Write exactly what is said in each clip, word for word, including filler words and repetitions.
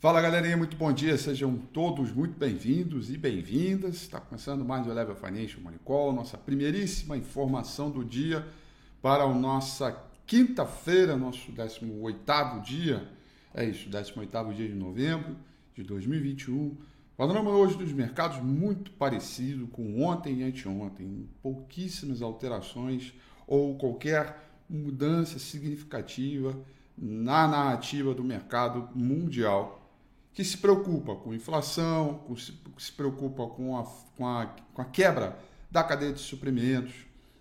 Fala galerinha, muito bom dia, sejam todos muito bem-vindos e bem-vindas. Está começando mais o Level Financial Money Call, nossa primeiríssima informação do dia para a nossa quinta-feira, nosso décimo oitavo dia, é isso, décimo oitavo dia de novembro de dois mil e vinte e um. Panorama hoje dos mercados muito parecido com ontem e anteontem, pouquíssimas alterações ou qualquer mudança significativa na narrativa do mercado mundial, que se preocupa com inflação, com, se, se preocupa com a, com, a, com a quebra da cadeia de suprimentos,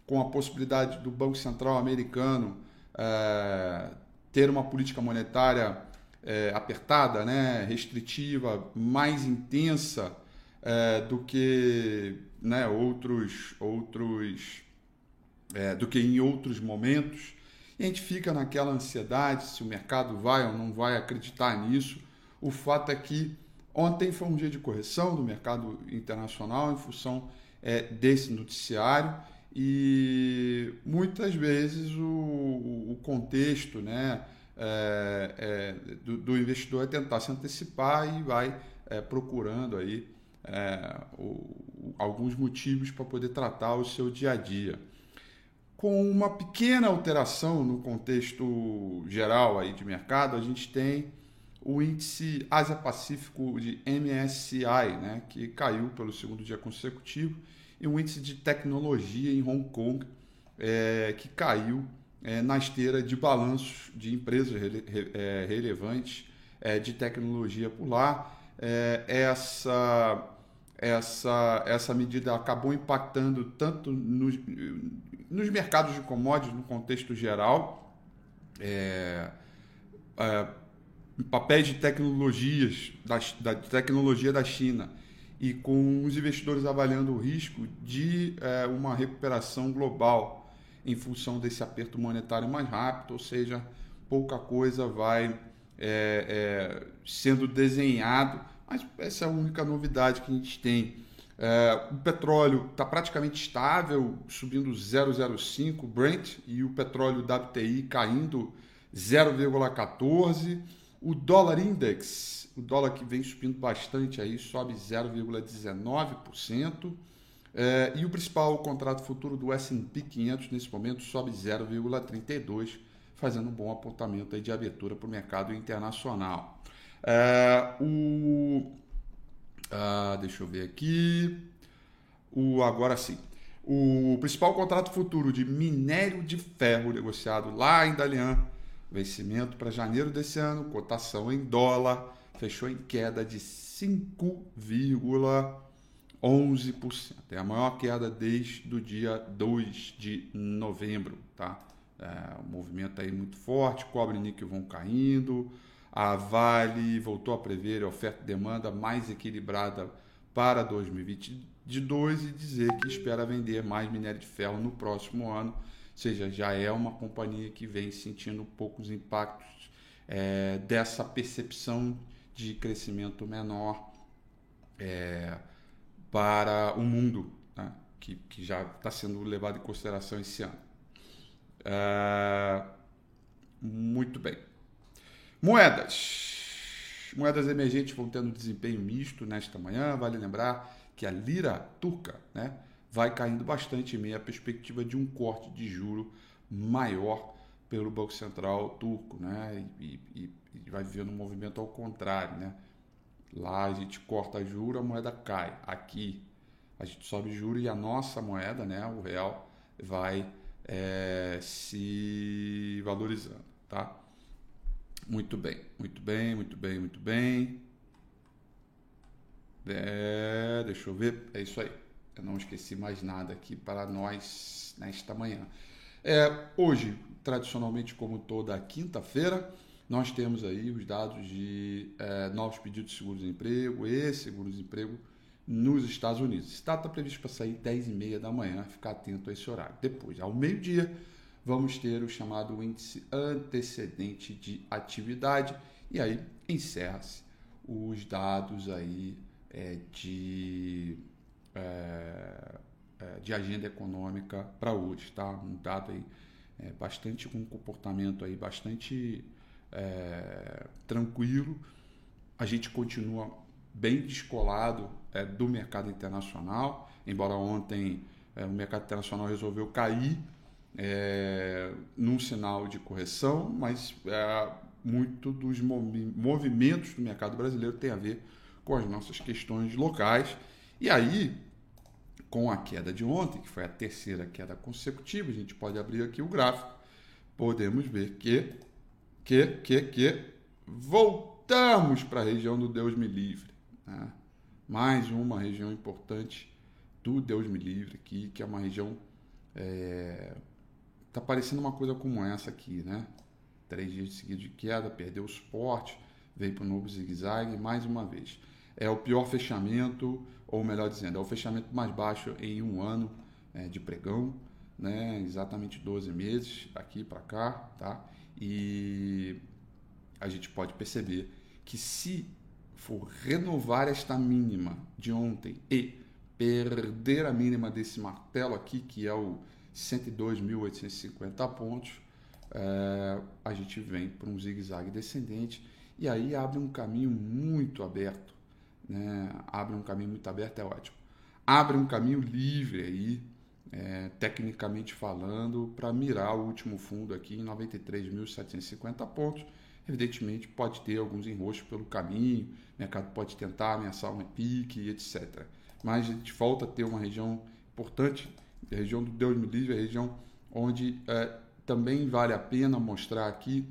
com a possibilidade do Banco Central americano é, ter uma política monetária é, apertada, né, restritiva, mais intensa é, do que né, outros, outros é, do que em outros momentos. E a gente fica naquela ansiedade se o mercado vai ou não vai acreditar nisso. O fato é que ontem foi um dia de correção do mercado internacional em função é, desse noticiário e muitas vezes o, o contexto né, é, é, do, do investidor é tentar se antecipar e vai é, procurando aí, é, o, alguns motivos para poder tratar o seu dia a dia. Com uma pequena alteração no contexto geral aí de mercado, a gente tem o índice Ásia-Pacífico de M S C I, né, que caiu pelo segundo dia consecutivo, e o índice de tecnologia em Hong Kong, é, que caiu é, na esteira de balanços de empresas rele, é, relevantes é, de tecnologia por lá. É, essa, essa, essa medida acabou impactando tanto nos, nos mercados de commodities, no contexto geral, é, é, papéis de tecnologias, da, da tecnologia da China, e com os investidores avaliando o risco de é, uma recuperação global em função desse aperto monetário mais rápido, ou seja, pouca coisa vai é, é, sendo desenhado, mas essa é a única novidade que a gente tem. É, o petróleo está praticamente estável, subindo zero vírgula zero cinco Brent, e o petróleo W T I caindo zero vírgula quatorze. O dólar index, o dólar que vem subindo bastante aí, sobe zero vírgula dezenove por cento. É, e o principal contrato futuro do S e P quinhentos nesse momento sobe zero vírgula trinta e dois, fazendo um bom apontamento aí de abertura para o mercado internacional. É, o, ah, deixa eu ver aqui. O, agora sim. O principal contrato futuro de minério de ferro negociado lá em Dalian, vencimento para janeiro desse ano, cotação em dólar, fechou em queda de cinco vírgula onze por cento. É a maior queda desde o dia dois de novembro. Tá? É, um movimento aí muito forte, cobre e níquel vão caindo, a Vale voltou a prever a oferta e demanda mais equilibrada para dois mil e vinte e dois e dizer que espera vender mais minério de ferro no próximo ano. Ou seja, já é uma companhia que vem sentindo poucos impactos é, dessa percepção de crescimento menor é, para o mundo, né? que, que já está sendo levado em consideração esse ano. É, muito bem. Moedas. Moedas emergentes vão tendo desempenho misto nesta manhã. Vale lembrar que a lira turca, né, vai caindo bastante em meio à perspectiva de um corte de juro maior pelo Banco Central turco, né? E, e, e vai vivendo um movimento ao contrário, né? Lá a gente corta juro, a moeda cai. Aqui a gente sobe juro e a nossa moeda, né, o real, vai é, se valorizando, tá? Muito bem, muito bem, muito bem, muito bem. É, deixa eu ver, é isso aí. Eu não esqueci mais nada aqui para nós nesta manhã. É, hoje, tradicionalmente como toda quinta-feira, nós temos aí os dados de é, novos pedidos de seguro-desemprego e seguro-desemprego nos Estados Unidos. Esse dado está previsto para sair dez e meia da manhã, ficar atento a esse horário. Depois, ao meio-dia, vamos ter o chamado índice antecedente de atividade e aí encerra-se os dados aí é, de, é, de agenda econômica para hoje, tá? Um dado aí é, bastante com um comportamento aí bastante é, tranquilo. A gente continua bem descolado é, do mercado internacional, embora ontem é, o mercado internacional resolveu cair É, num sinal de correção, mas é, muito dos movimentos do mercado brasileiro tem a ver com as nossas questões locais. E aí, com a queda de ontem, que foi a terceira queda consecutiva, a gente pode abrir aqui o gráfico, podemos ver que, que, que, que voltamos para a região do Deus me livre, né? Mais uma região importante do Deus me livre aqui, que é uma região é, tá parecendo uma coisa como essa aqui, né? Três dias seguidos de queda, perdeu o suporte, veio para um novo zigue-zague, mais uma vez. É o pior fechamento, ou melhor dizendo, é o fechamento mais baixo em um ano é, de pregão, né? Exatamente doze meses, daqui para cá, tá? E a gente pode perceber que se for renovar esta mínima de ontem e perder a mínima desse martelo aqui, que é o cento e dois mil oitocentos e cinquenta pontos, é, a gente vem para um zigue-zague descendente e aí abre um caminho muito aberto, né? Abre um caminho muito aberto, é ótimo. Abre um caminho livre aí, é, tecnicamente falando, para mirar o último fundo aqui em noventa e três mil setecentos e cinquenta pontos. Evidentemente, pode ter alguns enroscos pelo caminho, o mercado pode tentar ameaçar uma pique, etcétera. Mas a gente volta a ter uma região importante, a região do Deus me livre, a região onde é, também vale a pena mostrar aqui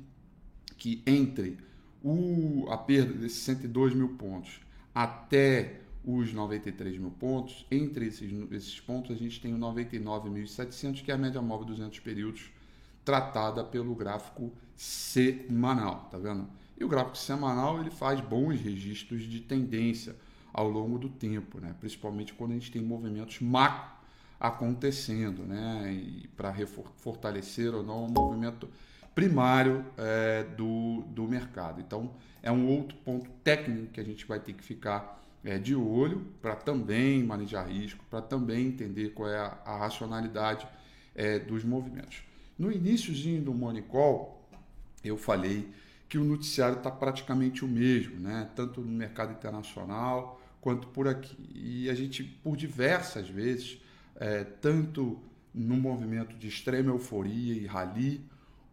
que entre o, a perda desses cento e dois mil pontos até os noventa e três mil pontos, entre esses, esses pontos a gente tem o noventa e nove mil e setecentos, que é a média móvel duzentos períodos, tratada pelo gráfico semanal, tá vendo? E o gráfico semanal ele faz bons registros de tendência ao longo do tempo, né? Principalmente quando a gente tem movimentos macro acontecendo, né? E para fortalecer ou não o movimento primário é, do, do mercado. Então, é um outro ponto técnico que a gente vai ter que ficar é, de olho para também manejar risco, para também entender qual é a, a racionalidade é, dos movimentos. No iniciozinho do Money Call, eu falei que o noticiário está praticamente o mesmo, né? Tanto no mercado internacional quanto por aqui. E a gente, por diversas vezes, é, tanto no movimento de extrema euforia e rally,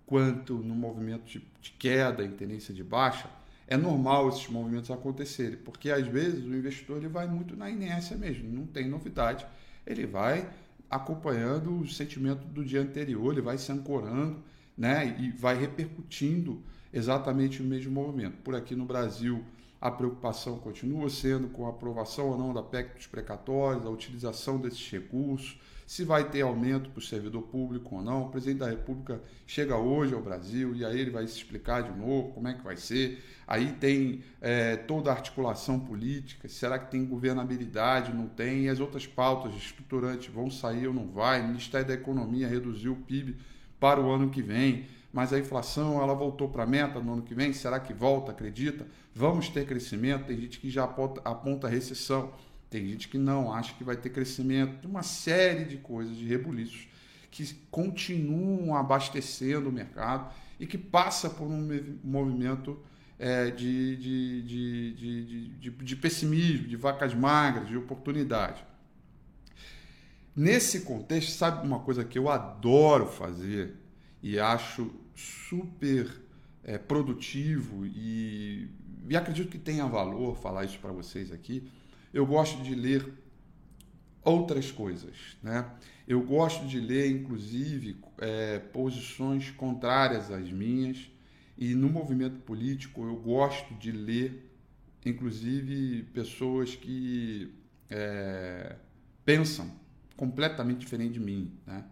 quanto no movimento de, de queda e tendência de baixa, é normal esses movimentos acontecerem, porque às vezes o investidor ele vai muito na inércia mesmo, não tem novidade, ele vai acompanhando o sentimento do dia anterior, ele vai se ancorando, né, e vai repercutindo exatamente o mesmo movimento. Por aqui no Brasil, a preocupação continua sendo com a aprovação ou não da P E C dos precatórios, a utilização desses recursos, se vai ter aumento para o servidor público ou não. O presidente da República chega hoje ao Brasil e aí ele vai se explicar de novo como é que vai ser. Aí tem é, toda a articulação política, será que tem governabilidade, não tem, e as outras pautas estruturantes vão sair ou não vai. O Ministério da Economia reduziu o P I B para o ano que vem, mas a inflação ela voltou para a meta no ano que vem, será que volta, acredita? Vamos ter crescimento, tem gente que já aponta, aponta recessão, tem gente que não acha que vai ter crescimento, uma série de coisas, de rebuliços, que continuam abastecendo o mercado e que passa por um movimento é, de, de, de, de, de, de, de pessimismo, de vacas magras, de oportunidade. Nesse contexto, sabe uma coisa que eu adoro fazer e acho super é, produtivo e, e acredito que tenha valor falar isso para vocês aqui? Eu gosto de ler outras coisas, né? Eu gosto de ler, inclusive, é, posições contrárias às minhas, e no movimento político eu gosto de ler, inclusive, pessoas que é, pensam completamente diferente de mim, né?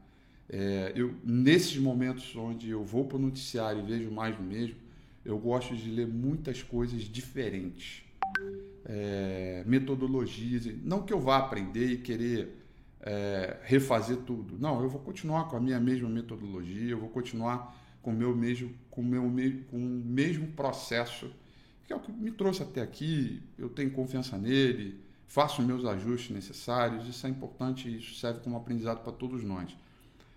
É, eu, nesses momentos onde eu vou para o noticiário e vejo mais do mesmo, eu gosto de ler muitas coisas diferentes, é, metodologias, não que eu vá aprender e querer é, refazer tudo, não, eu vou continuar com a minha mesma metodologia, eu vou continuar com o meu mesmo, com o meu, com o mesmo processo, que é o que me trouxe até aqui, eu tenho confiança nele, faço meus ajustes necessários, isso é importante, isso serve como aprendizado para todos nós.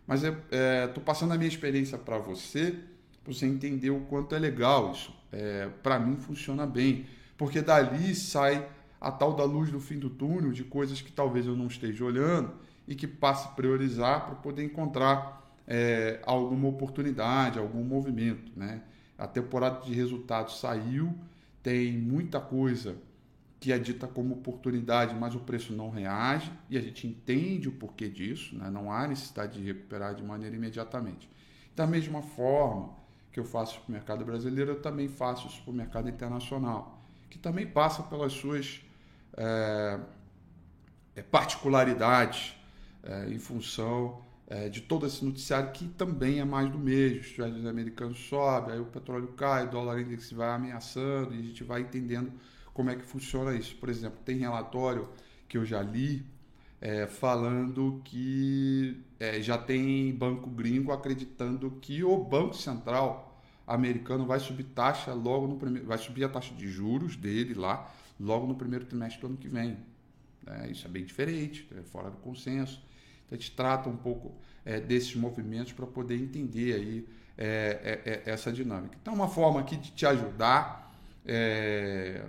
Mas estou é, passando a minha experiência para você, para você entender o quanto é legal isso. É, para mim funciona bem, porque dali sai a tal da luz do fim do túnel, de coisas que talvez eu não esteja olhando e que passe a priorizar para poder encontrar é, alguma oportunidade, algum movimento, né? A temporada de resultados saiu, tem muita coisa que é dita como oportunidade, mas o preço não reage, e a gente entende o porquê disso, né? Não há necessidade de recuperar de maneira imediatamente. Da mesma forma que eu faço para o mercado brasileiro, eu também faço isso para o mercado internacional, que também passa pelas suas é, particularidades é, em função é, de todo esse noticiário, que também é mais do mesmo. Os traders americanos sobem, aí o petróleo cai, o dólar index vai ameaçando, e a gente vai entendendo como é que funciona isso. Por exemplo, tem relatório que eu já li é, falando que é, já tem banco gringo acreditando que o Banco Central americano vai subir taxa logo no primeiro, vai subir a taxa de juros dele lá logo no primeiro trimestre do ano que vem. É, isso é bem diferente, é fora do consenso. Então, a gente trata um pouco é, desses movimentos para poder entender aí é, é, é, essa dinâmica. Então, uma forma aqui de te ajudar. É,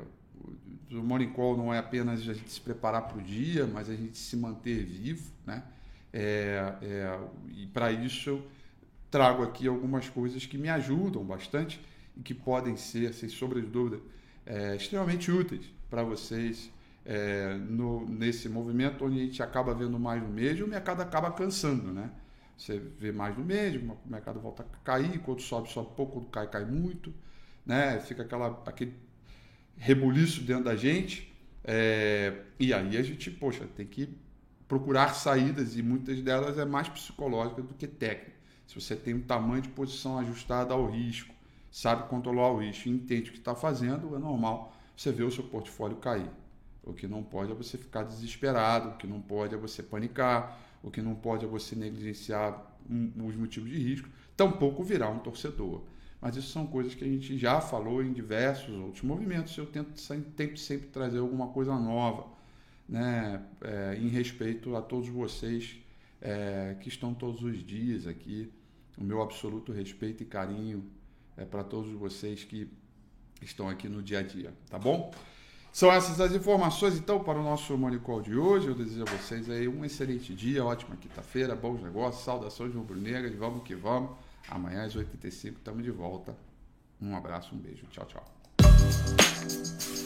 O Morning Call não é apenas a gente se preparar para o dia, mas a gente se manter vivo, né? É, é, e para isso eu trago aqui algumas coisas que me ajudam bastante e que podem ser, sem sombra de dúvida, é, extremamente úteis para vocês é, no, nesse movimento onde a gente acaba vendo mais do mesmo, o mercado acaba cansando, né? Você vê mais do mesmo, o mercado volta a cair, quando sobe, sobe pouco, quando cai, cai muito, né? Fica aquela, aquele rebuliço dentro da gente, é, e aí a gente, poxa, tem que procurar saídas, e muitas delas é mais psicológica do que técnica. Se você tem um tamanho de posição ajustada ao risco, sabe controlar o risco, entende o que está fazendo, é normal você ver o seu portfólio cair. O que não pode é você ficar desesperado, o que não pode é você panicar, o que não pode é você negligenciar os motivos de risco, tampouco virar um torcedor. Mas isso são coisas que a gente já falou em diversos outros movimentos. Eu tento sempre, sempre trazer alguma coisa nova, né? É, em respeito a todos vocês é, que estão todos os dias aqui. O meu absoluto respeito e carinho é para todos vocês que estão aqui no dia a dia, tá bom? São essas as informações, então, para o nosso Money Call de hoje. Eu desejo a vocês aí um excelente dia, ótima quinta-feira, bons negócios, saudações rubro-negras, vamos que vamos. Amanhã às oito e trinta e cinco estamos de volta. Um abraço, um beijo. Tchau, tchau.